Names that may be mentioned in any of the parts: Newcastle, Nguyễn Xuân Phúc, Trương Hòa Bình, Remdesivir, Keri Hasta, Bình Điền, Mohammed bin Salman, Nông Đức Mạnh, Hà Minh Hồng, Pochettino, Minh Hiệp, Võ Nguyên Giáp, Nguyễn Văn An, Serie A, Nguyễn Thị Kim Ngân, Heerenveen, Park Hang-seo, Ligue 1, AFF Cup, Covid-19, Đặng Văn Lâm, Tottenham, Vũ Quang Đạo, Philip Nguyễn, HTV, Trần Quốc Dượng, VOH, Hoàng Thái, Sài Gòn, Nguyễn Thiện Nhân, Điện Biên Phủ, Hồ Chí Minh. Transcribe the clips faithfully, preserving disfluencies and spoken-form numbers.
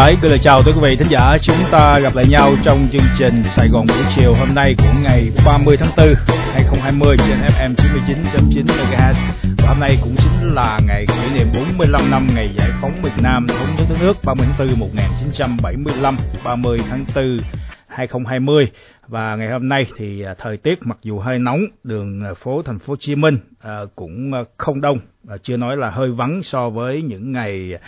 Thái gửi lời chào tới quý vị thính giả. Chúng ta gặp lại nhau trong chương trình Sài Gòn buổi chiều hôm nay của ngày ba mươi tháng tư năm hai nghìn không trăm hai mươi trên ép em chín mươi chín chấm chín MHz. Và hôm nay cũng chính là ngày kỷ niệm bốn mươi lăm năm ngày giải phóng Việt Nam thống nhất đất nước ba mươi tháng tư năm một nghìn chín trăm bảy mươi lăm, ba mươi tháng tư năm hai nghìn không trăm hai mươi. Và ngày hôm nay thì thời tiết mặc dù hơi nóng, đường phố thành phố Hồ Chí Minh cũng không đông, chưa nói là hơi vắng so với những ngày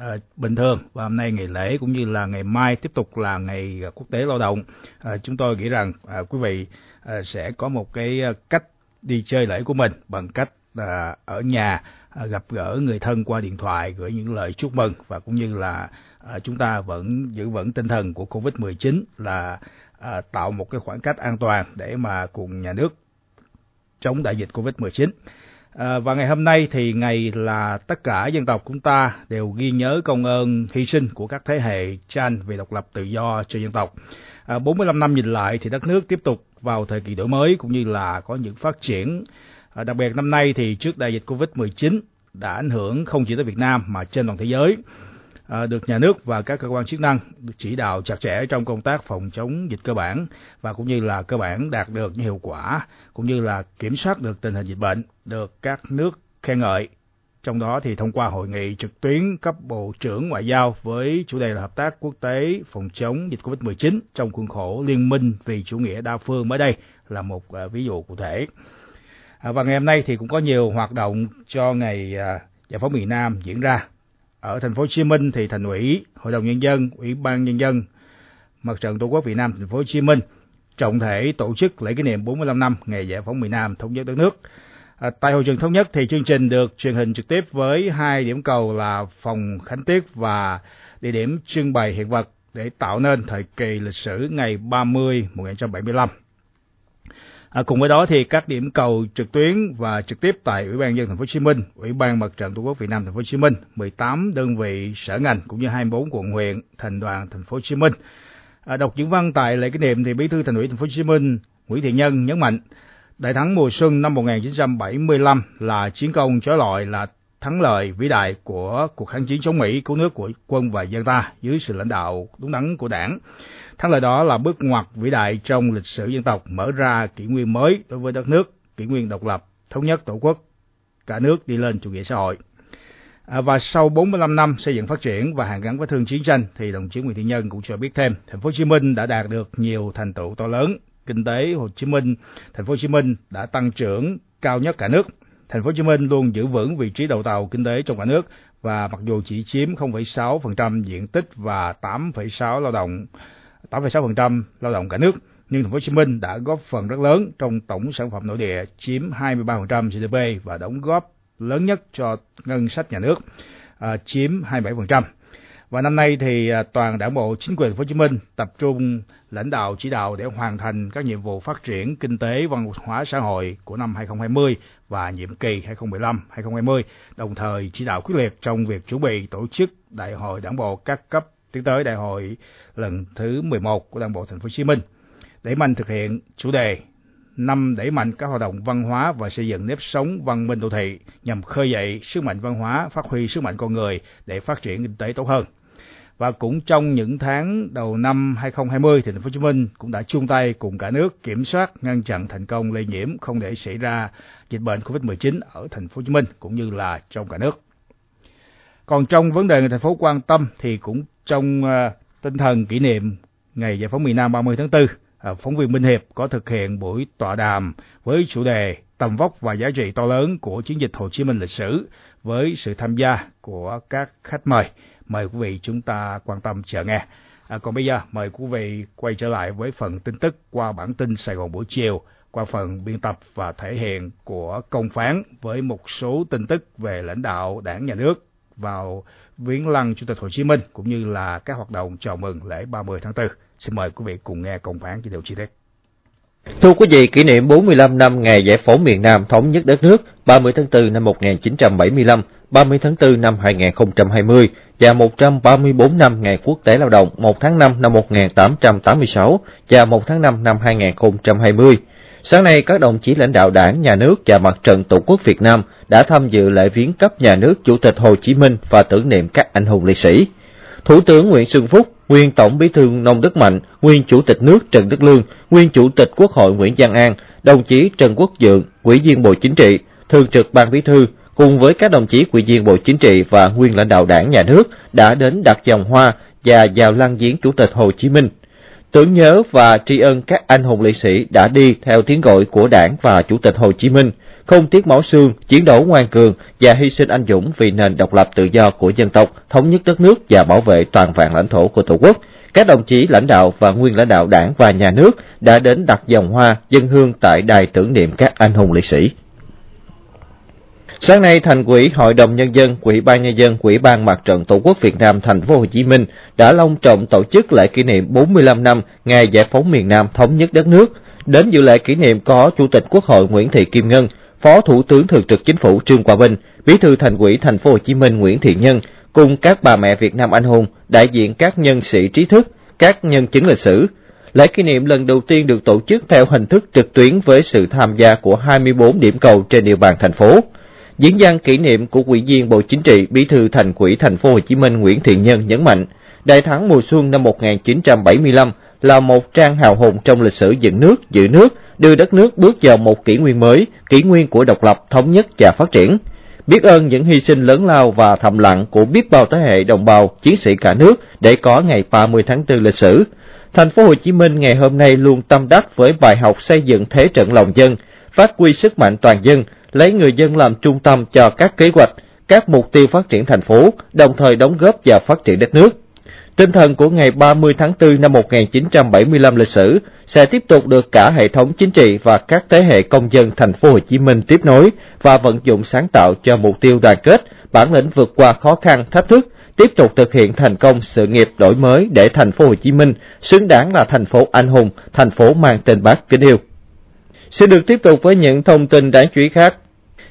À, bình thường. Và hôm nay ngày lễ cũng như là ngày mai tiếp tục là ngày quốc tế lao động. À, chúng tôi nghĩ rằng à, quý vị à, sẽ có một cái cách đi chơi lễ của mình bằng cách à, ở nhà à, gặp gỡ người thân qua điện thoại, gửi những lời chúc mừng, và cũng như là à, chúng ta vẫn giữ vững tinh thần của Covid mười chín là à, tạo một cái khoảng cách an toàn để mà cùng nhà nước chống đại dịch Covid mười chín. À, và ngày hôm nay thì ngày là tất cả dân tộc chúng ta đều ghi nhớ công ơn hy sinh của các thế hệ cha anh vì độc lập tự do cho dân tộc. À, bốn mươi lăm năm nhìn lại thì đất nước tiếp tục vào thời kỳ đổi mới cũng như là có những phát triển. À, đặc biệt năm nay thì trước đại dịch Covid mười chín đã ảnh hưởng không chỉ tới Việt Nam mà trên toàn thế giới. À, được nhà nước và các cơ quan chức năng được chỉ đạo chặt chẽ trong công tác phòng chống dịch cơ bản, và cũng như là cơ bản đạt được những hiệu quả cũng như là kiểm soát được tình hình dịch bệnh, được các nước khen ngợi. Trong đó thì thông qua hội nghị trực tuyến cấp bộ trưởng ngoại giao với chủ đề là hợp tác quốc tế phòng chống dịch Covid mười chín trong khuôn khổ Liên minh vì chủ nghĩa đa phương mới đây là một ví dụ cụ thể. À, và ngày hôm nay thì cũng có nhiều hoạt động cho ngày à, giải phóng miền Nam diễn ra. Ở thành phố Hồ Chí Minh thì Thành ủy, Hội đồng Nhân dân, Ủy ban Nhân dân, Mặt trận Tổ quốc Việt Nam thành phố Hồ Chí Minh trọng thể tổ chức lễ kỷ niệm bốn mươi lăm năm ngày giải phóng miền Nam thống nhất đất nước. À, tại hội trường thống nhất thì chương trình được truyền hình trực tiếp với hai điểm cầu là phòng khánh tiết và địa điểm trưng bày hiện vật để tạo nên thời kỳ lịch sử ngày ba mươi một nghìn chín trăm bảy mươi lăm. À, cùng với đó thì các điểm cầu trực tuyến và trực tiếp tại Ủy ban Nhân dân thành phố Hồ Chí Minh, Ủy ban Mặt trận Tổ quốc Việt Nam thành phố Hồ Chí Minh, mười tám đơn vị sở ngành cũng như hai mươi tư quận huyện, thành đoàn thành phố Hồ Chí Minh. À, đọc diễn văn tại lễ kỷ niệm thì Bí thư Thành ủy thành phố Hồ Chí Minh Nguyễn Thiện Nhân nhấn mạnh đại thắng mùa xuân năm một nghìn chín trăm bảy mươi lăm là chiến công chói lọi, là thắng lợi vĩ đại của cuộc kháng chiến chống Mỹ, cứu nước của quân và dân ta dưới sự lãnh đạo đúng đắn của Đảng. Thắng lợi đó là bước ngoặt vĩ đại trong lịch sử dân tộc, mở ra kỷ nguyên mới đối với đất nước, kỷ nguyên độc lập, thống nhất tổ quốc, cả nước đi lên chủ nghĩa xã hội. À, và sau bốn mươi lăm năm xây dựng phát triển và hàn gắn với thương chiến tranh, thì đồng chí Nguyễn Thiện Nhân cũng cho biết thêm, thành phố Hồ Chí Minh đã đạt được nhiều thành tựu to lớn. Kinh tế Hồ Chí Minh, thành phố Hồ Chí Minh đã tăng trưởng cao nhất cả nước. Thành phố Hồ Chí Minh luôn giữ vững vị trí đầu tàu kinh tế trong cả nước, và mặc dù chỉ chiếm không phẩy sáu phần trăm diện tích và tám phẩy sáu lao động, tám phẩy sáu phần trăm lao động cả nước, nhưng thành phố Hồ Chí Minh đã góp phần rất lớn trong tổng sản phẩm nội địa, chiếm hai mươi ba phần trăm giê đê pê và đóng góp lớn nhất cho ngân sách nhà nước, chiếm hai mươi bảy phần trăm. Và năm nay thì toàn Đảng bộ, chính quyền thành phố Hồ Chí Minh tập trung lãnh đạo chỉ đạo để hoàn thành các nhiệm vụ phát triển kinh tế, văn hóa, xã hội của năm hai nghìn không trăm hai mươi và nhiệm kỳ hai nghìn không trăm mười lăm đến hai nghìn không trăm hai mươi, đồng thời chỉ đạo quyết liệt trong việc chuẩn bị tổ chức đại hội Đảng bộ các cấp tiến tới đại hội lần thứ mười một của Đảng bộ thành phố Hồ Chí Minh, đẩy mạnh thực hiện chủ đề năm đẩy mạnh các hoạt động văn hóa và xây dựng nếp sống văn minh đô thị nhằm khơi dậy sức mạnh văn hóa, phát huy sức mạnh con người để phát triển kinh tế tốt hơn. Và cũng trong những tháng đầu năm hai nghìn không trăm hai mươi thì thành phố Hồ Chí Minh cũng đã chung tay cùng cả nước kiểm soát, ngăn chặn thành công lây nhiễm, không để xảy ra dịch bệnh Covid mười chín ở thành phố Hồ Chí Minh cũng như là trong cả nước. Còn trong vấn đề người thành phố quan tâm thì cũng trong uh, tinh thần kỷ niệm ngày giải phóng miền Nam ba mươi tháng tư, uh, phóng viên Minh Hiệp có thực hiện buổi tọa đàm với chủ đề tầm vóc và giá trị to lớn của chiến dịch Hồ Chí Minh lịch sử với sự tham gia của các khách mời. Mời quý vị chúng ta quan tâm chờ nghe. À, còn bây giờ mời quý vị quay trở lại với phần tin tức qua bản tin Sài Gòn buổi chiều, qua phần biên tập và thể hiện của Công Phán với một số tin tức về lãnh đạo Đảng, nhà nước vào viếng lăng Chủ tịch Hồ Chí Minh cũng như là các hoạt động chào mừng lễ ba mươi tháng tư. Xin mời quý vị cùng nghe Công Phán với điều chi tiết. Thưa quý vị, kỷ niệm bốn mươi lăm năm ngày giải phóng miền Nam thống nhất đất nước ba mươi tháng tư năm một nghìn chín trăm bảy mươi lăm, ba mươi tháng tư năm hai nghìn không trăm hai mươi và một trăm ba mươi tư năm ngày quốc tế lao động một tháng năm năm một nghìn tám trăm tám mươi sáu và một tháng năm năm hai nghìn không trăm hai mươi. Sáng nay, các đồng chí lãnh đạo Đảng, nhà nước và Mặt trận Tổ quốc Việt Nam đã tham dự lễ viếng cấp nhà nước Chủ tịch Hồ Chí Minh và tưởng niệm các anh hùng liệt sĩ. Thủ tướng Nguyễn Xuân Phúc, nguyên Tổng Bí thư Nông Đức Mạnh, nguyên Chủ tịch nước Trần Đức Lương, nguyên Chủ tịch Quốc hội Nguyễn Văn An, đồng chí Trần Quốc Dượng, Ủy viên Bộ Chính trị, Thường trực Ban Bí thư, cùng với các đồng chí Ủy viên Bộ Chính trị và nguyên lãnh đạo Đảng, Nhà nước đã đến đặt vòng hoa và vào lăng viếng Chủ tịch Hồ Chí Minh, tưởng nhớ và tri ân các anh hùng liệt sĩ đã đi theo tiếng gọi của Đảng và Chủ tịch Hồ Chí Minh, không tiếc máu xương, chiến đấu ngoan cường và hy sinh anh dũng vì nền độc lập tự do của dân tộc, thống nhất đất nước và bảo vệ toàn vẹn lãnh thổ của Tổ quốc. Các đồng chí lãnh đạo và nguyên lãnh đạo Đảng và Nhà nước đã đến đặt vòng hoa dân hương tại đài tưởng niệm các anh hùng liệt sĩ. Sáng nay, Thành ủy, Hội đồng Nhân dân, Ủy ban Nhân dân, Ủy ban Mặt trận Tổ quốc Việt Nam Thành phố Hồ Chí Minh đã long trọng tổ chức lễ kỷ niệm bốn mươi lăm năm ngày Giải phóng miền Nam thống nhất đất nước. Đến dự lễ kỷ niệm có Chủ tịch Quốc hội Nguyễn Thị Kim Ngân, Phó Thủ tướng Thường trực Chính phủ Trương Hòa Bình, Bí thư Thành ủy Thành phố Hồ Chí Minh Nguyễn Thiện Nhân cùng các bà mẹ Việt Nam anh hùng, đại diện các nhân sĩ trí thức, các nhân chứng lịch sử. Lễ kỷ niệm lần đầu tiên được tổ chức theo hình thức trực tuyến với sự tham gia của hai mươi bốn điểm cầu trên địa bàn thành phố. Diễn văn kỷ niệm của Ủy viên Bộ Chính trị, Bí thư Thành ủy Thành phố Hồ Chí Minh Nguyễn Thiện Nhân nhấn mạnh, đại thắng mùa xuân năm một nghìn chín trăm bảy mươi lăm là một trang hào hùng trong lịch sử dựng nước, giữ nước, đưa đất nước bước vào một kỷ nguyên mới, kỷ nguyên của độc lập, thống nhất và phát triển. Biết ơn những hy sinh lớn lao và thầm lặng của biết bao thế hệ đồng bào, chiến sĩ cả nước để có ngày ba mươi tháng tư lịch sử. Thành phố Hồ Chí Minh ngày hôm nay luôn tâm đắc với bài học xây dựng thế trận lòng dân, phát huy sức mạnh toàn dân, lấy người dân làm trung tâm cho các kế hoạch, các mục tiêu phát triển thành phố, đồng thời đóng góp vào phát triển đất nước. Tinh thần của ngày ba mươi tháng tư năm một nghìn chín trăm bảy mươi lăm lịch sử sẽ tiếp tục được cả hệ thống chính trị và các thế hệ công dân Thành phố Hồ Chí Minh tiếp nối và vận dụng sáng tạo cho mục tiêu đoàn kết, bản lĩnh vượt qua khó khăn, thách thức, tiếp tục thực hiện thành công sự nghiệp đổi mới để Thành phố Hồ Chí Minh xứng đáng là thành phố anh hùng, thành phố mang tên Bác kính yêu. Sẽ được tiếp tục với những thông tin đáng chú ý khác.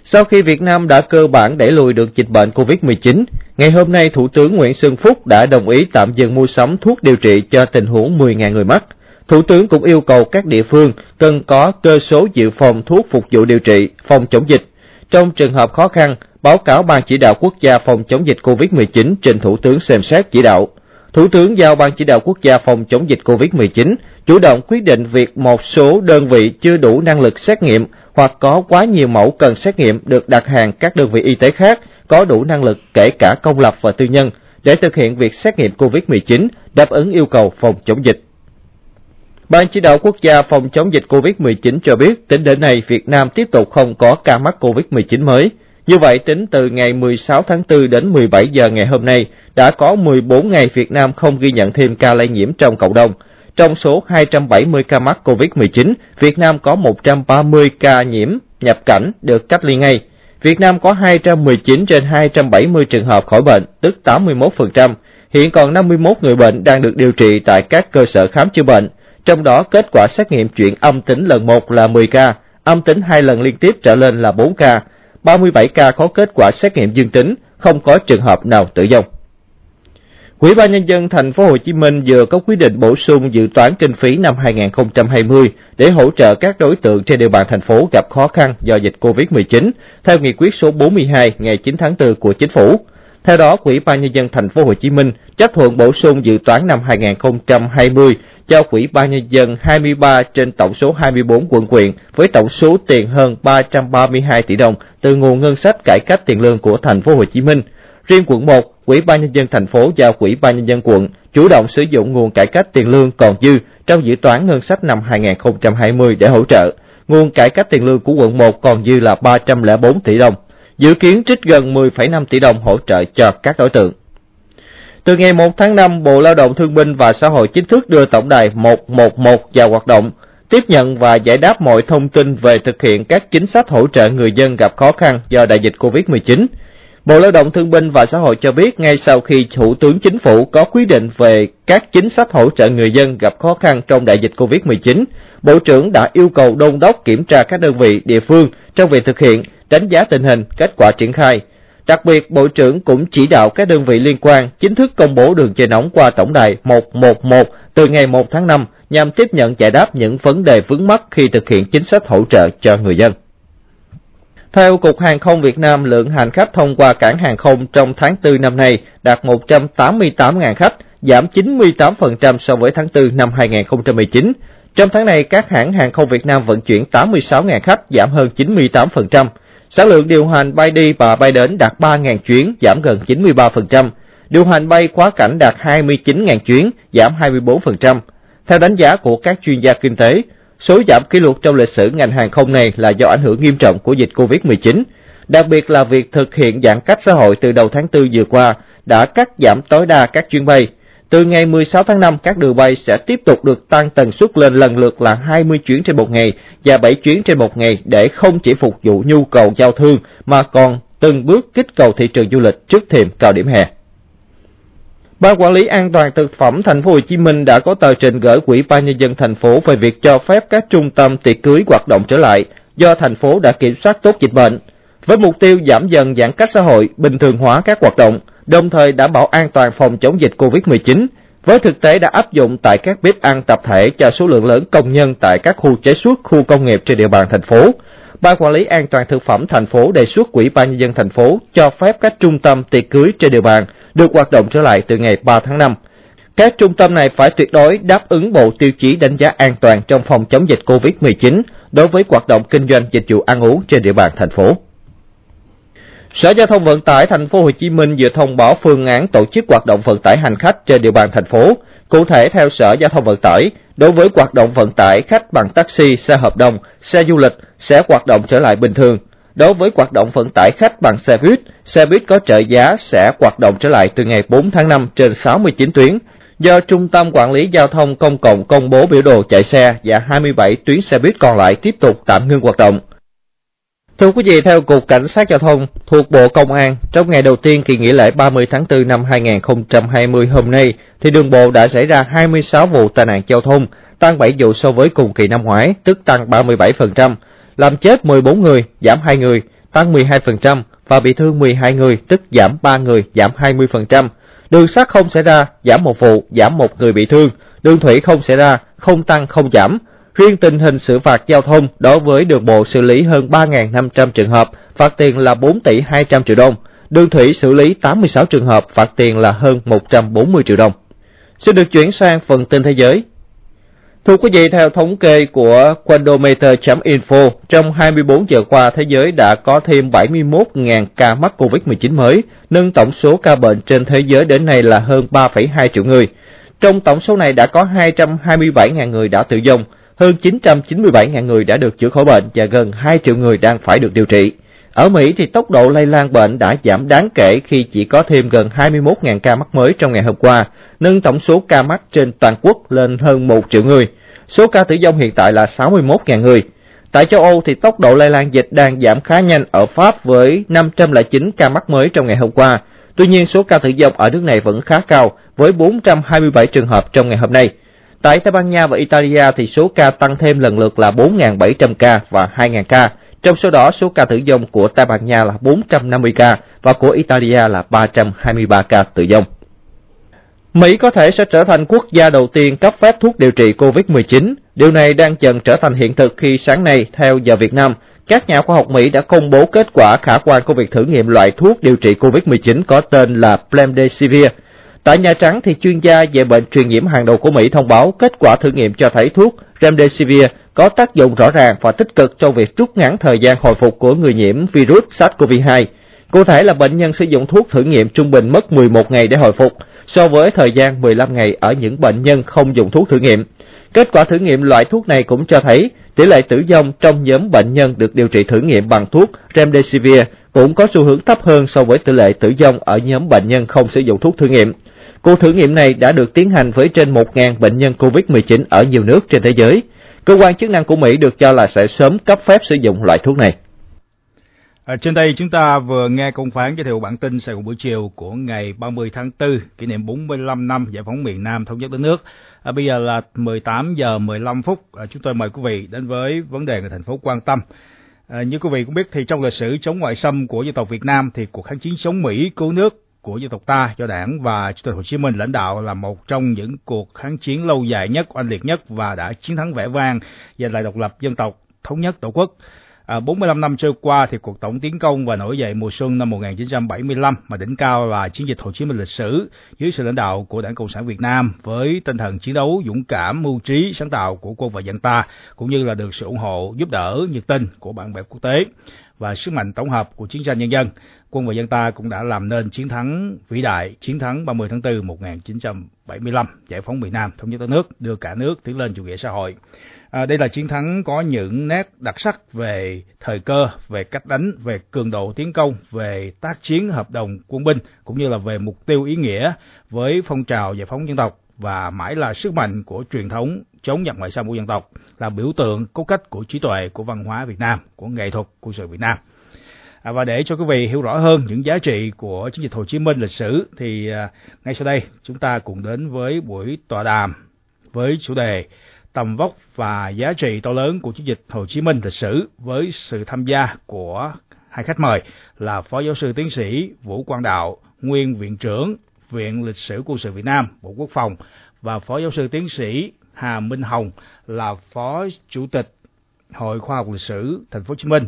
Sau khi Việt Nam đã cơ bản đẩy lùi được dịch bệnh covid mười chín, ngày hôm nay Thủ tướng Nguyễn Xuân Phúc đã đồng ý tạm dừng mua sắm thuốc điều trị cho tình huống mười nghìn người mắc. Thủ tướng cũng yêu cầu các địa phương cần có cơ số dự phòng thuốc phục vụ điều trị, phòng chống dịch. Trong trường hợp khó khăn, báo cáo Ban Chỉ đạo Quốc gia phòng chống dịch covid mười chín trình Thủ tướng xem xét chỉ đạo. Thủ tướng giao Ban Chỉ đạo Quốc gia phòng chống dịch covid mười chín chủ động quyết định việc một số đơn vị chưa đủ năng lực xét nghiệm hoặc có quá nhiều mẫu cần xét nghiệm được đặt hàng các đơn vị y tế khác có đủ năng lực kể cả công lập và tư nhân để thực hiện việc xét nghiệm covid mười chín đáp ứng yêu cầu phòng chống dịch. Ban Chỉ đạo Quốc gia phòng chống dịch covid mười chín cho biết tính đến nay Việt Nam tiếp tục không có ca mắc covid mười chín mới. Như vậy, tính từ ngày mười sáu tháng tư đến mười bảy giờ ngày hôm nay, đã có mười bốn ngày Việt Nam không ghi nhận thêm ca lây nhiễm trong cộng đồng. Trong số hai trăm bảy mươi ca mắc covid mười chín, Việt Nam có một trăm ba mươi ca nhiễm nhập cảnh được cách ly ngay. Việt Nam có hai trăm mười chín trên hai trăm bảy mươi trường hợp khỏi bệnh, tức tám mươi mốt phần trăm. Hiện còn năm mươi mốt người bệnh đang được điều trị tại các cơ sở khám chữa bệnh. Trong đó, kết quả xét nghiệm chuyển âm tính lần một là mười ca, âm tính hai lần liên tiếp trở lên là bốn ca. ba mươi bảy ca có kết quả xét nghiệm dương tính, không có trường hợp nào tử vong. Ủy ban Nhân dân Thành phố Hồ Chí Minh vừa có quyết định bổ sung dự toán kinh phí năm hai nghìn không trăm hai mươi để hỗ trợ các đối tượng trên địa bàn thành phố gặp khó khăn do dịch covid mười chín theo nghị quyết số bốn mươi hai ngày chín tháng tư của Chính phủ. Theo đó, Ủy ban Nhân dân Thành phố Hồ Chí Minh chấp thuận bổ sung dự toán năm hai nghìn không trăm hai mươi cho Ủy ban Nhân dân hai mươi ba trên tổng số hai mươi bốn quận huyện với tổng số tiền hơn ba trăm ba mươi hai tỷ đồng từ nguồn ngân sách cải cách tiền lương của Thành phố Hồ Chí Minh. Riêng quận một, Ủy ban Nhân dân thành phố giao Ủy ban Nhân dân quận chủ động sử dụng nguồn cải cách tiền lương còn dư trong dự toán ngân sách năm hai nghìn không trăm hai mươi để hỗ trợ. Nguồn cải cách tiền lương của quận một còn dư là ba trăm lẻ bốn tỷ đồng. Dự kiến trích gần mười phẩy năm tỷ đồng hỗ trợ cho các đối tượng. Từ ngày một tháng năm, Bộ Lao động Thương binh và Xã hội chính thức đưa tổng đài một một một vào hoạt động, tiếp nhận và giải đáp mọi thông tin về thực hiện các chính sách hỗ trợ người dân gặp khó khăn do đại dịch covid mười chín. Bộ Lao động Thương binh và Xã hội cho biết ngay sau khi Thủ tướng Chính phủ có quyết định về các chính sách hỗ trợ người dân gặp khó khăn trong đại dịch covid mười chín, Bộ trưởng đã yêu cầu đôn đốc kiểm tra các đơn vị địa phương trong việc thực hiện, đánh giá tình hình, kết quả triển khai. Đặc biệt, Bộ trưởng cũng chỉ đạo các đơn vị liên quan chính thức công bố đường dây nóng qua tổng đài một một một từ ngày một tháng năm nhằm tiếp nhận giải đáp những vấn đề vướng mắc khi thực hiện chính sách hỗ trợ cho người dân. Theo Cục Hàng không Việt Nam, lượng hành khách thông qua cảng hàng không trong tháng tư năm nay đạt một trăm tám mươi tám nghìn khách, giảm chín mươi tám phần trăm so với tháng tư năm hai nghìn không trăm mười chín. Trong tháng này, các hãng hàng không Việt Nam vận chuyển tám mươi sáu nghìn khách, giảm hơn chín mươi tám phần trăm. Sản lượng điều hành bay đi và bay đến đạt ba nghìn chuyến, giảm gần chín mươi ba phần trăm. Điều hành bay quá cảnh đạt hai mươi chín nghìn chuyến, giảm hai mươi bốn phần trăm. Theo đánh giá của các chuyên gia kinh tế, số giảm kỷ lục trong lịch sử ngành hàng không này là do ảnh hưởng nghiêm trọng của dịch covid mười chín, đặc biệt là việc thực hiện giãn cách xã hội từ đầu tháng tư vừa qua đã cắt giảm tối đa các chuyến bay. Từ ngày mười sáu tháng năm, các đường bay sẽ tiếp tục được tăng tần suất lên lần lượt là hai mươi chuyến trên một ngày và bảy chuyến trên một ngày để không chỉ phục vụ nhu cầu giao thương mà còn từng bước kích cầu thị trường du lịch trước thềm cao điểm hè. Ban Quản lý An toàn Thực phẩm Thành phố Hồ Chí Minh đã có tờ trình gửi Ủy ban Nhân dân thành phố về việc cho phép các trung tâm tiệc cưới hoạt động trở lại do thành phố đã kiểm soát tốt dịch bệnh, với mục tiêu giảm dần giãn cách xã hội, bình thường hóa các hoạt động, đồng thời đảm bảo an toàn phòng chống dịch covid mười chín, với thực tế đã áp dụng tại các bếp ăn tập thể cho số lượng lớn công nhân tại các khu chế xuất, khu công nghiệp trên địa bàn thành phố. Ban Quản lý An toàn Thực phẩm thành phố đề xuất Ủy ban Nhân dân thành phố cho phép các trung tâm tiệc cưới trên địa bàn được hoạt động trở lại từ ngày ba tháng năm. Các trung tâm này phải tuyệt đối đáp ứng bộ tiêu chí đánh giá an toàn trong phòng chống dịch covid mười chín đối với hoạt động kinh doanh dịch vụ ăn uống trên địa bàn thành phố. Sở Giao thông Vận tải Thành phố Hồ Chí Minh vừa thông báo phương án tổ chức hoạt động vận tải hành khách trên địa bàn thành phố. Cụ thể, theo Sở Giao thông Vận tải, đối với hoạt động vận tải khách bằng taxi, xe hợp đồng, xe du lịch sẽ hoạt động trở lại bình thường. Đối với hoạt động vận tải khách bằng xe buýt, xe buýt có trợ giá sẽ hoạt động trở lại từ ngày bốn tháng năm trên sáu mươi chín tuyến. Do Trung tâm Quản lý Giao thông Công cộng công bố biểu đồ chạy xe và hai mươi bảy tuyến xe buýt còn lại tiếp tục tạm ngưng hoạt động. Thưa quý vị, theo Cục Cảnh sát Giao thông thuộc Bộ Công an, trong ngày đầu tiên kỳ nghỉ lễ ba mươi tháng tư năm hai nghìn không trăm hai mươi hôm nay, thì đường bộ đã xảy ra hai mươi sáu vụ tai nạn giao thông, tăng bảy vụ so với cùng kỳ năm ngoái, tức tăng ba mươi bảy phần trăm, làm chết mười bốn người, giảm hai người, tăng mười hai phần trăm, và bị thương mười hai người, tức giảm ba người, giảm hai mươi phần trăm. Đường sắt không xảy ra, giảm một vụ, giảm một người bị thương. Đường thủy không xảy ra, không tăng, không giảm. Riêng tình hình xử phạt giao thông đối với đường bộ xử lý hơn ba nghìn năm trăm trường hợp, phạt tiền là bốn tỷ hai trăm triệu đồng. Đường thủy xử lý tám mươi sáu trường hợp, phạt tiền là hơn một trăm bốn mươi triệu đồng. Sẽ được chuyển sang phần tin thế giới. Thưa quý vị, theo thống kê của Quandometer chấm info, trong hai mươi bốn giờ qua, thế giới đã có thêm bảy mươi mốt nghìn ca mắc covid mười chín mới, nâng tổng số ca bệnh trên thế giới đến nay là hơn ba phẩy hai triệu người. Trong tổng số này đã có hai trăm hai mươi bảy nghìn người đã tử vong, hơn chín trăm chín mươi bảy nghìn người đã được chữa khỏi bệnh và gần hai triệu người đang phải được điều trị. Ở Mỹ thì tốc độ lây lan bệnh đã giảm đáng kể khi chỉ có thêm gần hai mươi mốt nghìn ca mắc mới trong ngày hôm qua, nâng tổng số ca mắc trên toàn quốc lên hơn một triệu người. Số ca tử vong hiện tại là sáu mươi mốt nghìn người. Tại châu Âu thì tốc độ lây lan dịch đang giảm khá nhanh ở Pháp với năm trăm lẻ chín ca mắc mới trong ngày hôm qua. Tuy nhiên, số ca tử vong ở nước này vẫn khá cao với bốn trăm hai mươi bảy trường hợp trong ngày hôm nay. Tại Tây Ban Nha và Italia thì số ca tăng thêm lần lượt là bốn nghìn bảy trăm ca và hai nghìn ca. Trong số đó, số ca tử vong của Tây Ban Nha là bốn trăm năm mươi ca và của Italia là ba trăm hai mươi ba ca tử vong. Mỹ có thể sẽ trở thành quốc gia đầu tiên cấp phép thuốc điều trị covid mười chín. Điều này đang dần trở thành hiện thực khi sáng nay, theo giờ Việt Nam, các nhà khoa học Mỹ đã công bố kết quả khả quan của việc thử nghiệm loại thuốc điều trị covid mười chín có tên là Remdesivir. Tại Nhà Trắng thì chuyên gia về bệnh truyền nhiễm hàng đầu của Mỹ thông báo kết quả thử nghiệm cho thấy thuốc Remdesivir có tác dụng rõ ràng và tích cực trong việc rút ngắn thời gian hồi phục của người nhiễm virus SARS-xê o vê hai. Cụ thể là bệnh nhân sử dụng thuốc thử nghiệm trung bình mất mười một ngày để hồi phục so với thời gian mười lăm ngày ở những bệnh nhân không dùng thuốc thử nghiệm. Kết quả thử nghiệm loại thuốc này cũng cho thấy tỷ lệ tử vong trong nhóm bệnh nhân được điều trị thử nghiệm bằng thuốc Remdesivir cũng có xu hướng thấp hơn so với tỷ lệ tử vong ở nhóm bệnh nhân không sử dụng thuốc thử nghiệm. Cuộc thử nghiệm này đã được tiến hành với trên một nghìn bệnh nhân covid mười chín ở nhiều nước trên thế giới. Cơ quan chức năng của Mỹ được cho là sẽ sớm cấp phép sử dụng loại thuốc này. À, trên đây chúng ta vừa nghe Công Phán giới thiệu bản tin Sài Gòn buổi chiều của ngày ba mươi tháng tư, kỷ niệm bốn mươi lăm năm giải phóng miền Nam thống nhất đất nước. À, bây giờ là mười tám giờ mười lăm phút, à, chúng tôi mời quý vị đến với vấn đề người thành phố quan tâm. À, như quý vị cũng biết thì trong lịch sử chống ngoại xâm của dân tộc Việt Nam thì cuộc kháng chiến chống Mỹ cứu nước của dân tộc ta do Đảng và Chủ tịch Hồ Chí Minh lãnh đạo là một trong những cuộc kháng chiến lâu dài nhất, oanh liệt nhất và đã chiến thắng vẻ vang giành lại độc lập dân tộc, thống nhất tổ quốc. À, bốn mươi lăm năm trôi qua thì cuộc tổng tiến công và nổi dậy mùa xuân năm một nghìn chín trăm bảy mươi lăm mà đỉnh cao là chiến dịch Hồ Chí Minh lịch sử dưới sự lãnh đạo của Đảng Cộng sản Việt Nam với tinh thần chiến đấu dũng cảm, mưu trí, sáng tạo của quân và dân ta cũng như là được sự ủng hộ, giúp đỡ, nhiệt tình của bạn bè quốc tế và sức mạnh tổng hợp của chiến tranh nhân dân. Quân và dân ta cũng đã làm nên chiến thắng vĩ đại, chiến thắng ba mươi tháng tư năm một nghìn chín trăm bảy mươi lăm, giải phóng miền Nam, thống nhất đất nước, đưa cả nước tiến lên chủ nghĩa xã hội. À, đây là chiến thắng có những nét đặc sắc về thời cơ, về cách đánh, về cường độ tiến công, về tác chiến hợp đồng quân binh, cũng như là về mục tiêu ý nghĩa với phong trào giải phóng dân tộc và mãi là sức mạnh của truyền thống chống giặc ngoại xâm của dân tộc, là biểu tượng cốt cách của trí tuệ, của văn hóa Việt Nam, của nghệ thuật, của sự Việt Nam. À, và để cho quý vị hiểu rõ hơn những giá trị của chiến dịch Hồ Chí Minh lịch sử thì à, ngay sau đây chúng ta cùng đến với buổi tọa đàm với chủ đề tầm vóc và giá trị to lớn của chiến dịch Hồ Chí Minh lịch sử với sự tham gia của hai khách mời là Phó Giáo sư Tiến sĩ Vũ Quang Đạo, nguyên Viện trưởng Viện Lịch sử Quân sự Việt Nam, Bộ Quốc phòng, và Phó Giáo sư Tiến sĩ Hà Minh Hồng là Phó Chủ tịch Hội Khoa học Lịch sử Thành phố Hồ Chí Minh.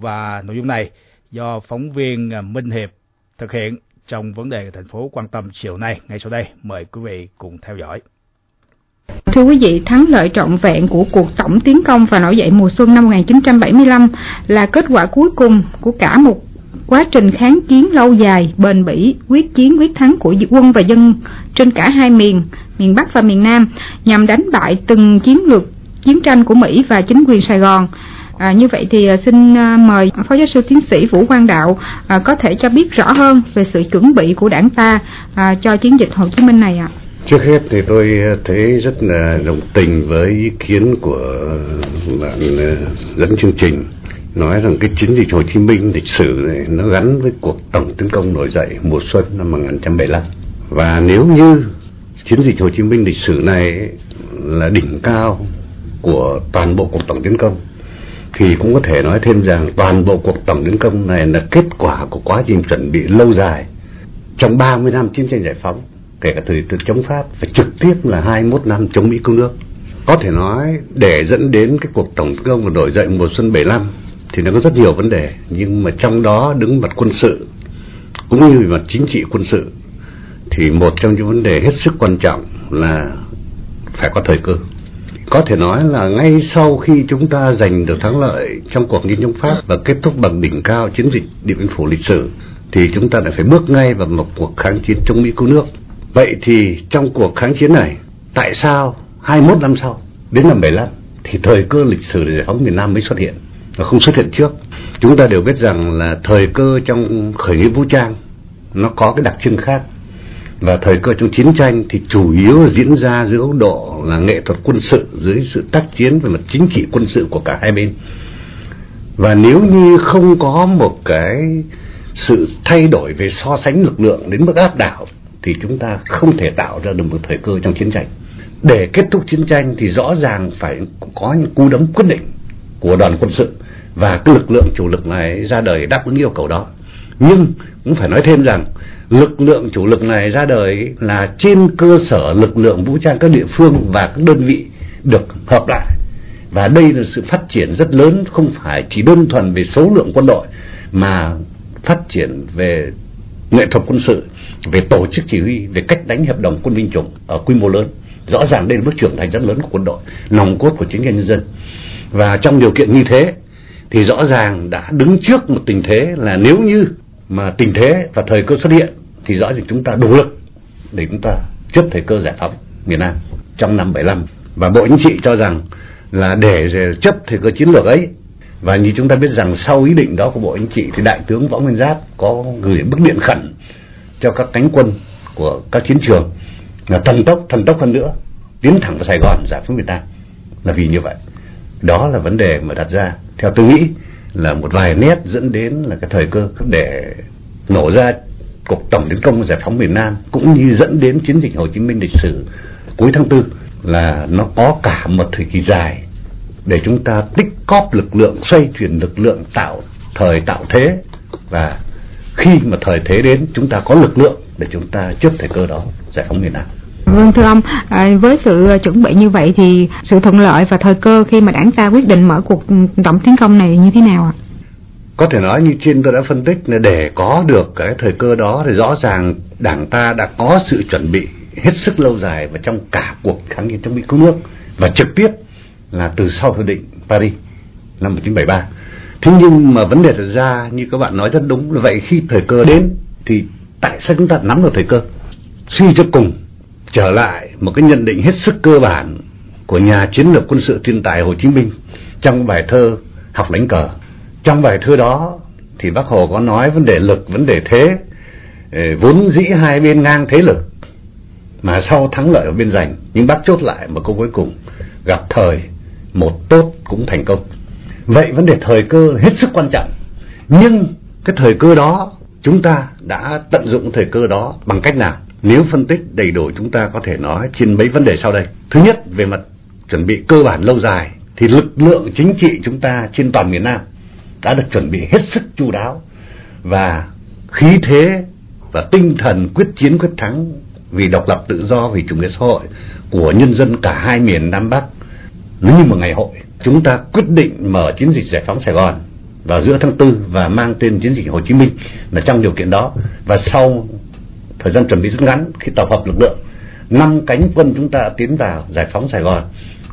Và nội dung này do phóng viên Minh Hiệp thực hiện trong vấn đề thành phố quan tâm chiều nay. Ngay sau đây mời quý vị cùng theo dõi. Thưa quý vị, thắng lợi trọn vẹn của cuộc tổng tiến công và nổi dậy mùa xuân năm một nghìn chín trăm bảy mươi lăm là kết quả cuối cùng của cả một quá trình kháng chiến lâu dài, bền bỉ, quyết chiến quyết thắng của quân và dân trên cả hai miền, miền Bắc và miền Nam, nhằm đánh bại từng chiến lược chiến tranh của Mỹ và chính quyền Sài Gòn. À, như vậy thì xin mời Phó Giáo sư Tiến sĩ Vũ Quang Đạo à, có thể cho biết rõ hơn về sự chuẩn bị của Đảng ta à, cho chiến dịch Hồ Chí Minh này ạ. À. Trước hết thì tôi thấy rất là đồng tình với ý kiến của bạn dẫn chương trình, nói rằng cái chiến dịch Hồ Chí Minh lịch sử này nó gắn với cuộc tổng tiến công nổi dậy mùa xuân năm một nghìn chín trăm bảy mươi lăm. Và nếu như chiến dịch Hồ Chí Minh lịch sử này là đỉnh cao của toàn bộ cuộc tổng tiến công, thì cũng có thể nói thêm rằng toàn bộ cuộc tổng tiến công này là kết quả của quá trình chuẩn bị lâu dài trong ba mươi năm chiến tranh giải phóng, kể cả thời chống Pháp và trực tiếp là hai mươi mốt năm chống Mỹ cứu nước. Có thể nói để dẫn đến cái cuộc tổng tiến công và nổi dậy mùa xuân bảy mươi lăm thì nó có rất nhiều vấn đề, nhưng mà trong đó đứng mặt quân sự cũng như mặt chính trị quân sự thì một trong những vấn đề hết sức quan trọng là phải có thời cơ. Có thể nói là ngay sau khi chúng ta giành được thắng lợi trong cuộc chiến chống Pháp và kết thúc bằng đỉnh cao chiến dịch Điện Biên Phủ lịch sử, thì chúng ta đã phải bước ngay vào một cuộc kháng chiến chống Mỹ cứu nước. Vậy thì trong cuộc kháng chiến này, tại sao hai mươi mốt năm sau, đến năm bảy mươi lăm, thì thời cơ lịch sử để giải phóng miền Nam mới xuất hiện và không xuất hiện trước? Chúng ta đều biết rằng là thời cơ trong khởi nghĩa vũ trang nó có cái đặc trưng khác, và thời cơ trong chiến tranh thì chủ yếu diễn ra dưới góc độ là nghệ thuật quân sự, dưới sự tác chiến về mặt chính trị quân sự của cả hai bên. Và nếu như không có một cái sự thay đổi về so sánh lực lượng đến mức áp đảo thì chúng ta không thể tạo ra được một thời cơ trong chiến tranh. Để kết thúc chiến tranh thì rõ ràng phải có những cú đấm quyết định của đoàn quân sự, và cái lực lượng chủ lực này ra đời đáp ứng yêu cầu đó. Nhưng cũng phải nói thêm rằng lực lượng chủ lực này ra đời là trên cơ sở lực lượng vũ trang các địa phương và các đơn vị được hợp lại. Và đây là sự phát triển rất lớn, không phải chỉ đơn thuần về số lượng quân đội mà phát triển về nghệ thuật quân sự, về tổ chức chỉ huy, về cách đánh hiệp đồng quân binh chủng ở quy mô lớn. Rõ ràng đây là bước trưởng thành rất lớn của quân đội, nòng cốt của chính quyền nhân dân. Và trong điều kiện như thế thì rõ ràng đã đứng trước một tình thế là nếu như mà tình thế và thời cơ xuất hiện thì rõ ràng chúng ta đủ lực để chúng ta chấp thời cơ giải phóng miền Nam trong năm bảy mươi lăm. Và Bộ Chính trị cho rằng là để chấp thời cơ chiến lược ấy, và như chúng ta biết rằng sau ý định đó của Bộ Chính trị thì Đại tướng Võ Nguyên Giáp có gửi bức điện khẩn cho các cánh quân của các chiến trường là thần tốc, thần tốc hơn nữa, tiến thẳng vào Sài Gòn giải phóng miền Nam. Là vì như vậy, đó là vấn đề mà đặt ra theo tôi nghĩ là một vài nét dẫn đến là cái thời cơ để nổ ra cuộc tổng tiến công giải phóng miền Nam, cũng như dẫn đến chiến dịch Hồ Chí Minh lịch sử cuối tháng tư, là nó có cả một thời kỳ dài để chúng ta tích cóp lực lượng, xoay chuyển lực lượng, tạo thời tạo thế, và khi mà thời thế đến chúng ta có lực lượng để chúng ta chớp thời cơ đó giải phóng miền Nam. Vâng thưa ông, với sự chuẩn bị như vậy thì sự thuận lợi và thời cơ khi mà Đảng ta quyết định mở cuộc tổng tiến công này như thế nào ạ? Có thể nói như trên tôi đã phân tích, để có được cái thời cơ đó thì rõ ràng Đảng ta đã có sự chuẩn bị hết sức lâu dài và trong cả cuộc kháng chiến chống Mỹ cứu nước và trực tiếp là từ sau hiệp định Paris năm một nghìn chín trăm bảy mươi ba. Thế nhưng mà vấn đề đặt ra như các bạn nói rất đúng là vậy, khi thời cơ đến thì tại sao chúng ta nắm được thời cơ? Suy cho cùng, trở lại một cái nhận định hết sức cơ bản của nhà chiến lược quân sự thiên tài Hồ Chí Minh trong bài thơ Học đánh cờ. Trong bài thơ đó thì Bác Hồ có nói vấn đề lực, vấn đề thế, vốn dĩ hai bên ngang thế lực mà sau thắng lợi ở bên giành, nhưng Bác chốt lại một câu cuối cùng: gặp thời một tốt cũng thành công. Vậy vấn đề thời cơ hết sức quan trọng, nhưng cái thời cơ đó chúng ta đã tận dụng thời cơ đó bằng cách nào? Nếu phân tích đầy đủ chúng ta có thể nói trên mấy vấn đề sau đây. Thứ nhất, về mặt chuẩn bị cơ bản lâu dài thì lực lượng chính trị chúng ta trên toàn miền Nam đã được chuẩn bị hết sức chu đáo, và khí thế và tinh thần quyết chiến quyết thắng vì độc lập tự do, vì chủ nghĩa xã hội của nhân dân cả hai miền Nam Bắc nó như một ngày hội. Chúng ta quyết định mở chiến dịch giải phóng Sài Gòn vào giữa tháng tư và mang tên chiến dịch Hồ Chí Minh là trong điều kiện đó. Và sau thời gian chuẩn bị rút ngắn, khi tập hợp lực lượng, năm cánh quân chúng ta tiến vào giải phóng Sài Gòn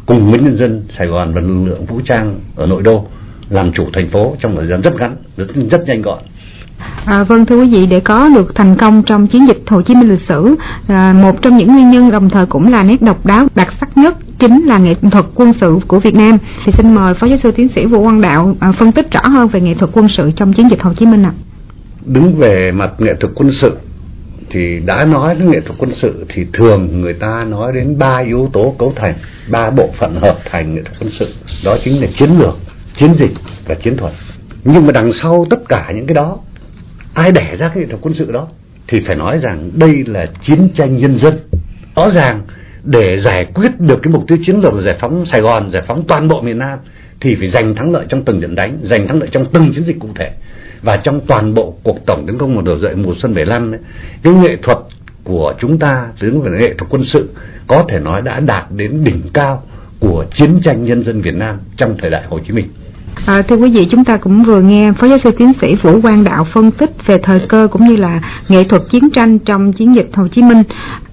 cùng với nhân dân Sài Gòn và lực lượng vũ trang ở nội đô làm chủ thành phố trong thời gian rất ngắn, rất, rất nhanh gọn. À, vâng thưa quý vị, để có được thành công trong chiến dịch Hồ Chí Minh lịch sử, à, một trong những nguyên nhân đồng thời cũng là nét độc đáo đặc sắc nhất chính là nghệ thuật quân sự của Việt Nam. Thì xin mời Phó Giáo sư Tiến sĩ Vũ Quang Đạo à, phân tích rõ hơn về nghệ thuật quân sự trong chiến dịch Hồ Chí Minh ạ. À. Đứng về mặt nghệ thuật quân sự thì đã nói đến nghệ thuật quân sự thì thường người ta nói đến ba yếu tố cấu thành, ba bộ phận hợp thành nghệ thuật quân sự, đó chính là chiến lược, chiến dịch và chiến thuật. Nhưng mà đằng sau tất cả những cái đó, ai đẻ ra cái nghệ thuật quân sự đó thì phải nói rằng đây là chiến tranh nhân dân. Rõ ràng để giải quyết được cái mục tiêu chiến lược giải phóng Sài Gòn, giải phóng toàn bộ miền Nam thì phải giành thắng lợi trong từng trận đánh, giành thắng lợi trong từng chiến dịch cụ thể. Và trong toàn bộ cuộc tổng tiến công một nổi dậy mùa xuân bảy mươi lăm ấy, cái nghệ thuật của chúng ta đứng về nghệ thuật quân sự có thể nói đã đạt đến đỉnh cao của chiến tranh nhân dân Việt Nam trong thời đại Hồ Chí Minh. À, thưa quý vị, chúng ta cũng vừa nghe Phó Giáo sư Tiến sĩ Vũ Quang Đạo phân tích về thời cơ cũng như là nghệ thuật chiến tranh trong chiến dịch Hồ Chí Minh.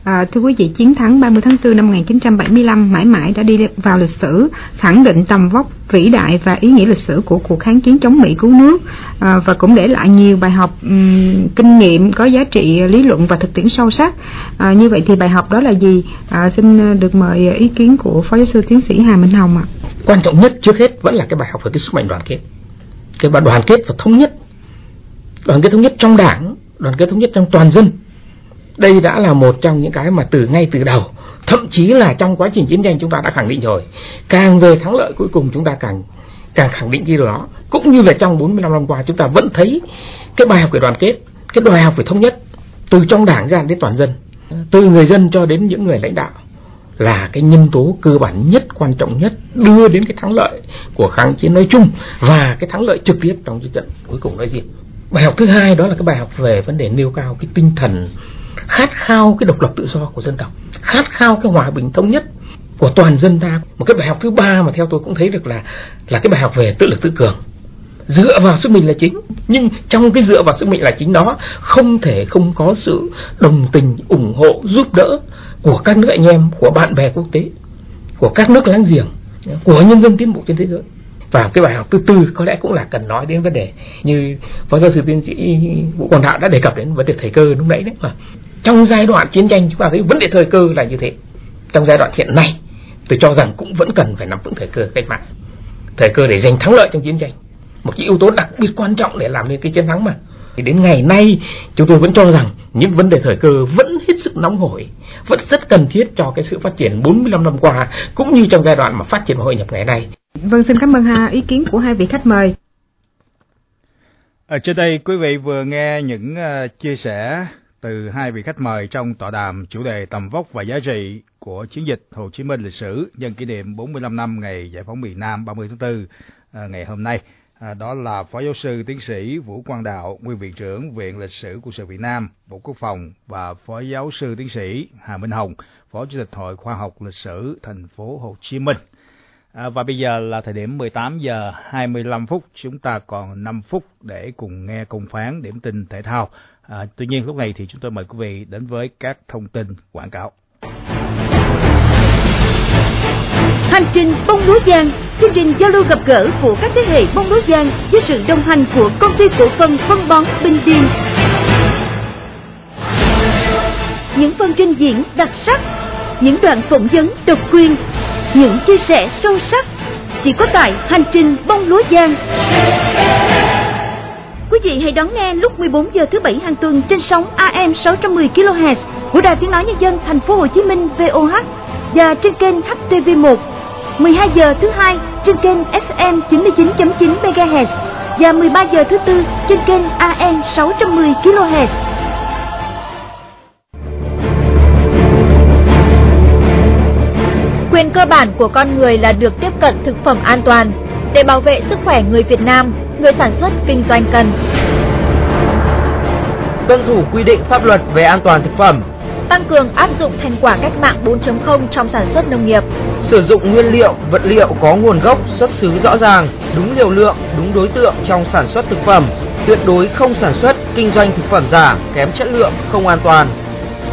À, thưa quý vị, chiến thắng ba mươi tháng tư năm một nghìn chín trăm bảy mươi lăm mãi mãi đã đi vào lịch sử, khẳng định tầm vóc vĩ đại và ý nghĩa lịch sử của cuộc kháng chiến chống Mỹ cứu nước, à, và cũng để lại nhiều bài học um, kinh nghiệm có giá trị lý luận và thực tiễn sâu sắc. À, như vậy thì bài học đó là gì? À, xin được mời ý kiến của Phó Giáo sư Tiến sĩ Hà Minh Hồng ạ. Quan trọng nhất trước hết vẫn là cái bài học về cái sức mạnh đoàn kết, cái đoàn kết và thống nhất, đoàn kết thống nhất trong đảng, đoàn kết thống nhất trong toàn dân. Đây đã là một trong những cái mà từ ngay từ đầu, thậm chí là trong quá trình chiến tranh chúng ta đã khẳng định rồi. Càng về thắng lợi cuối cùng chúng ta càng càng khẳng định cái điều đó. Cũng như là trong bốn mươi lăm năm qua chúng ta vẫn thấy cái bài học về đoàn kết, cái bài học về thống nhất từ trong đảng ra đến toàn dân, từ người dân cho đến những người lãnh đạo là cái nhân tố cơ bản nhất, quan trọng nhất đưa đến cái thắng lợi của kháng chiến nói chung và cái thắng lợi trực tiếp trong chiến trận cuối cùng nói riêng. Bài học thứ hai đó là cái bài học về vấn đề nêu cao cái tinh thần khát khao cái độc lập tự do của dân tộc, khát khao cái hòa bình thống nhất của toàn dân ta. Một cái bài học thứ ba mà theo tôi cũng thấy được là là cái bài học về tự lực tự cường, dựa vào sức mình là chính. Nhưng trong cái dựa vào sức mình là chính đó không thể không có sự đồng tình, ủng hộ, giúp đỡ của các nước anh em, của bạn bè quốc tế, của các nước láng giềng, của nhân dân tiến bộ trên thế giới. Và cái bài học thứ tư có lẽ cũng là cần nói đến vấn đề như Phó Giáo sư Tiến sĩ Vũ Quang Đạo đã đề cập đến vấn đề thời cơ lúc nãy đấy, mà trong giai đoạn chiến tranh chúng ta thấy vấn đề thời cơ là như thế. Trong giai đoạn hiện nay tôi cho rằng cũng vẫn cần phải nắm vững thời cơ cách mạng, thời cơ để giành thắng lợi trong chiến tranh, một cái yếu tố đặc biệt quan trọng để làm nên cái chiến thắng mà. Thì đến ngày nay chúng tôi vẫn cho rằng những vấn đề thời cơ vẫn hết sức nóng hổi, vẫn rất cần thiết cho cái sự phát triển bốn mươi lăm năm qua cũng như trong giai đoạn mà phát triển và hội nhập ngày nay. Vâng, xin cảm ơn ha, ý kiến của hai vị khách mời. Ở trên đây quý vị vừa nghe những uh, chia sẻ từ hai vị khách mời trong tọa đàm chủ đề tầm vóc và giá trị của chiến dịch Hồ Chí Minh lịch sử nhân kỷ niệm bốn mươi lăm năm ngày giải phóng miền Nam ba mươi tháng tư uh, ngày hôm nay. à, đó là Phó Giáo sư Tiến sĩ Vũ Quang Đạo, Nguyên Viện trưởng Viện Lịch sử Quân sự Việt Nam, Bộ Quốc phòng, và Phó Giáo sư Tiến sĩ Hà Minh Hồng, Phó Chủ tịch Hội Khoa học Lịch sử Thành phố Hồ Chí Minh. À, và bây giờ là thời điểm mười tám giờ hai mươi lăm phút, chúng ta còn năm phút để cùng nghe Công Phán điểm tin thể thao. À, tuy nhiên lúc này thì chúng tôi mời quý vị đến với các thông tin quảng cáo. Hành trình bóng đá vàng, chương trình giao lưu gặp gỡ của các thế hệ bóng đá vàng với sự đồng hành của Công ty Cổ phần Phân bón Bình Điền. Những phần trình diễn đặc sắc, những đoạn phỏng vấn độc quyền, những chia sẻ sâu sắc chỉ có tại Hành trình bóng đá vàng. Quý vị hãy đón nghe lúc mười bốn giờ thứ bảy hàng tuần trên sóng a em sáu trăm mười ki lô héc của Đài Tiếng nói Nhân dân Thành phố Hồ Chí Minh vê o hát và trên kênh hát tê vê một, mười hai giờ thứ hai trên kênh ép em chín mươi chín chấm chín MHz và mười ba giờ thứ tư trên kênh a em sáu trăm mười kHz. Quyền cơ bản của con người là được tiếp cận thực phẩm an toàn. Để bảo vệ sức khỏe người Việt Nam, người sản xuất kinh doanh cần tuân thủ quy định pháp luật về an toàn thực phẩm, tăng cường áp dụng thành quả cách mạng bốn chấm không trong sản xuất nông nghiệp, sử dụng nguyên liệu, vật liệu có nguồn gốc, xuất xứ rõ ràng, đúng liều lượng, đúng đối tượng trong sản xuất thực phẩm, tuyệt đối không sản xuất, kinh doanh thực phẩm giả, kém chất lượng, không an toàn.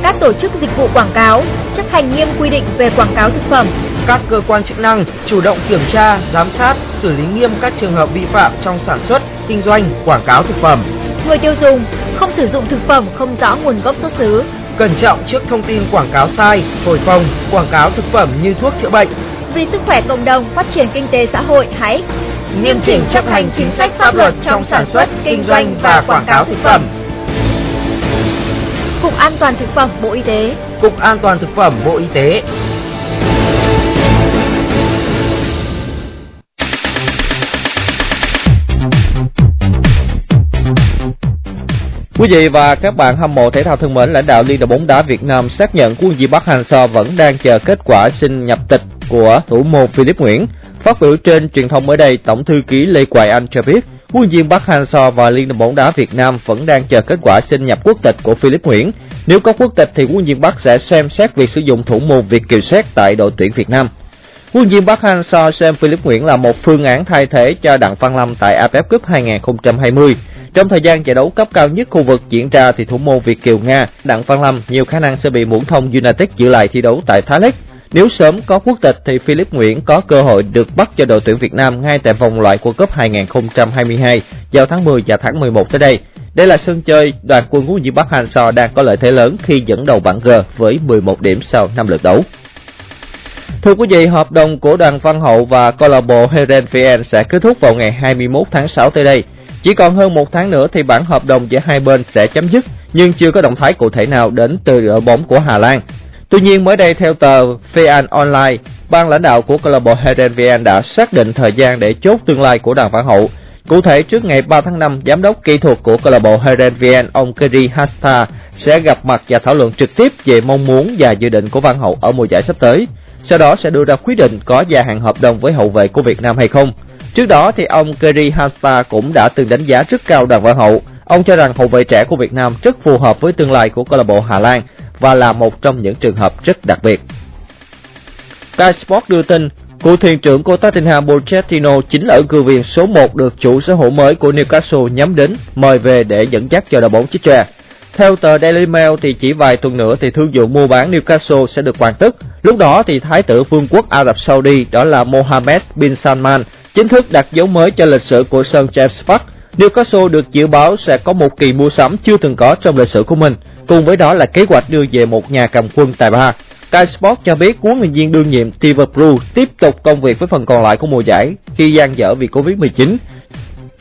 Các tổ chức dịch vụ quảng cáo chấp hành nghiêm quy định về quảng cáo thực phẩm. Các cơ quan chức năng chủ động kiểm tra, giám sát, xử lý nghiêm các trường hợp vi phạm trong sản xuất, kinh doanh, quảng cáo thực phẩm. Người tiêu dùng không sử dụng thực phẩm không rõ nguồn gốc xuất xứ. Cẩn trọng trước thông tin quảng cáo sai, thổi phồng, quảng cáo thực phẩm như thuốc chữa bệnh. Vì sức khỏe cộng đồng, phát triển kinh tế xã hội, hãy nghiêm chỉnh chấp hành chính sách pháp luật trong sản xuất, kinh doanh và quảng cáo thực phẩm. Cục An toàn Thực phẩm Bộ Y tế. Cục An toàn Thực phẩm Bộ Y tế. Quý vị và các bạn hâm mộ thể thao thân mến, lãnh đạo Liên đoàn bóng đá Việt Nam xác nhận quân Di Bắc Hang Seo vẫn đang chờ kết quả xin nhập tịch của thủ môn Philip Nguyễn. Phát biểu trên truyền thông mới đây, Tổng thư ký Lê Quài Anh cho biết, huấn luyện viên Park Hang-seo và Liên đoàn bóng đá Việt Nam vẫn đang chờ kết quả xin nhập quốc tịch của Philip Nguyễn. Nếu có quốc tịch thì huấn luyện viên Park sẽ xem xét việc sử dụng thủ môn Việt Kiều Séc tại đội tuyển Việt Nam. Huấn luyện viên Park Hang-seo xem Philip Nguyễn là một phương án thay thế cho Đặng Văn Lâm tại a ép ép Cup hai không hai không. Trong thời gian giải đấu cấp cao nhất khu vực diễn ra thì thủ môn Việt Kiều Nga Đặng Văn Lâm nhiều khả năng sẽ bị Muỗng Thông United giữ lại thi đấu tại Thái League. Nếu sớm có quốc tịch thì Philip Nguyễn có cơ hội được bắt cho đội tuyển Việt Nam ngay tại vòng loại World Cup hai không hai hai vào tháng mười và tháng mười một tới đây. Đây là sân chơi đoàn quân huấn luyện viên Park Hang-seo đang có lợi thế lớn khi dẫn đầu bảng G với mười một điểm sau năm lượt đấu. Thưa quý vị, hợp đồng của Đoàn Văn Hậu và câu lạc bộ Heerenveen sẽ kết thúc vào ngày hai mươi mốt tháng sáu tới đây. Chỉ còn hơn một tháng nữa thì bản hợp đồng giữa hai bên sẽ chấm dứt, nhưng chưa có động thái cụ thể nào đến từ đội bóng của Hà Lan. Tuy nhiên, mới đây theo tờ Fan Online, ban lãnh đạo của câu lạc bộ Heerenveen đã xác định thời gian để chốt tương lai của Đoàn Văn Hậu. Cụ thể, trước ngày ba tháng năm, giám đốc kỹ thuật của câu lạc bộ Heerenveen, ông Keri Hasta sẽ gặp mặt và thảo luận trực tiếp về mong muốn và dự định của Văn Hậu ở mùa giải sắp tới. Sau đó sẽ đưa ra quyết định có gia hạn hợp đồng với hậu vệ của Việt Nam hay không. Trước đó thì ông Keri Hasta cũng đã từng đánh giá rất cao Đoàn Văn Hậu. Ông cho rằng hậu vệ trẻ của Việt Nam rất phù hợp với tương lai của câu lạc bộ Hà Lan và là một trong những trường hợp rất đặc biệt. Sky Sport đưa tin, cựu thuyền trưởng của Tottenham Pochettino chính là ứng cử viên số một được chủ sở hữu mới của Newcastle nhắm đến mời về để dẫn dắt cho đội bóng chiếc tre. Theo tờ Daily Mail thì chỉ vài tuần nữa thì thương vụ mua bán Newcastle sẽ được hoàn tất. Lúc đó thì Thái tử Vương quốc Ả Rập Saudi, đó là Mohammed bin Salman, chính thức đặt dấu mới cho lịch sử của sân James Park. Newcastle được dự báo sẽ có một kỳ mua sắm chưa từng có trong lịch sử của mình, cùng với đó là kế hoạch đưa về một nhà cầm quân tài ba. Sky Sport cho biết huấn luyện viên đương nhiệm Steve Bruce tiếp tục công việc với phần còn lại của mùa giải khi dang dở vì Covid mười chín.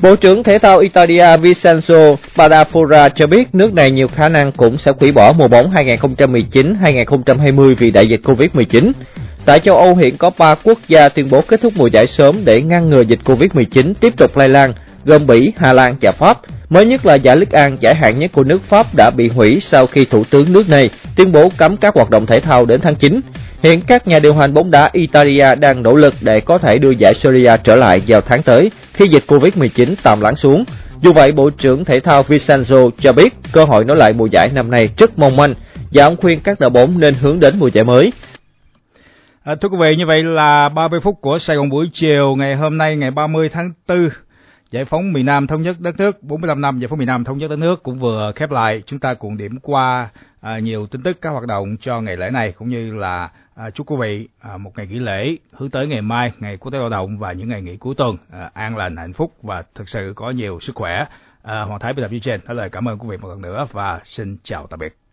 Bộ trưởng thể thao Italia Vincenzo Spadafora cho biết nước này nhiều khả năng cũng sẽ hủy bỏ mùa bóng hai không một chín hai không hai không vì đại dịch Covid mười chín. Tại châu Âu hiện có ba quốc gia tuyên bố kết thúc mùa giải sớm để ngăn ngừa dịch Covid mười chín tiếp tục lây lan, gồm Bỉ, Hà Lan và Pháp. Mới nhất là giải Ligue một giải hạng nhất của nước Pháp đã bị hủy sau khi thủ tướng nước này tuyên bố cấm các hoạt động thể thao đến tháng chín. Hiện các nhà điều hành bóng đá Italia đang nỗ lực để có thể đưa giải Serie A trở lại vào tháng tới khi dịch Covid mười chín tạm lắng xuống. Dù vậy, Bộ trưởng Thể thao Vincenzo cho biết cơ hội nối lại mùa giải năm nay rất mong manh và ông khuyên các đội bóng nên hướng đến mùa giải mới. À, thưa quý vị, như vậy là ba mươi phút của Sài Gòn buổi chiều ngày hôm nay, ngày ba mươi tháng tư. Giải phóng miền Nam thống nhất đất nước, bốn mươi lăm năm giải phóng miền Nam thống nhất đất nước cũng vừa khép lại. Chúng ta cùng điểm qua à, nhiều tin tức, các hoạt động cho ngày lễ này, cũng như là à, chúc quý vị à, một ngày nghỉ lễ hướng tới ngày mai, ngày Quốc tế Lao động và những ngày nghỉ cuối tuần à, an lành, hạnh phúc và thực sự có nhiều sức khỏe. À, Hoàng Thái biên tập chương trình, nói lời cảm ơn quý vị một lần nữa và xin chào tạm biệt.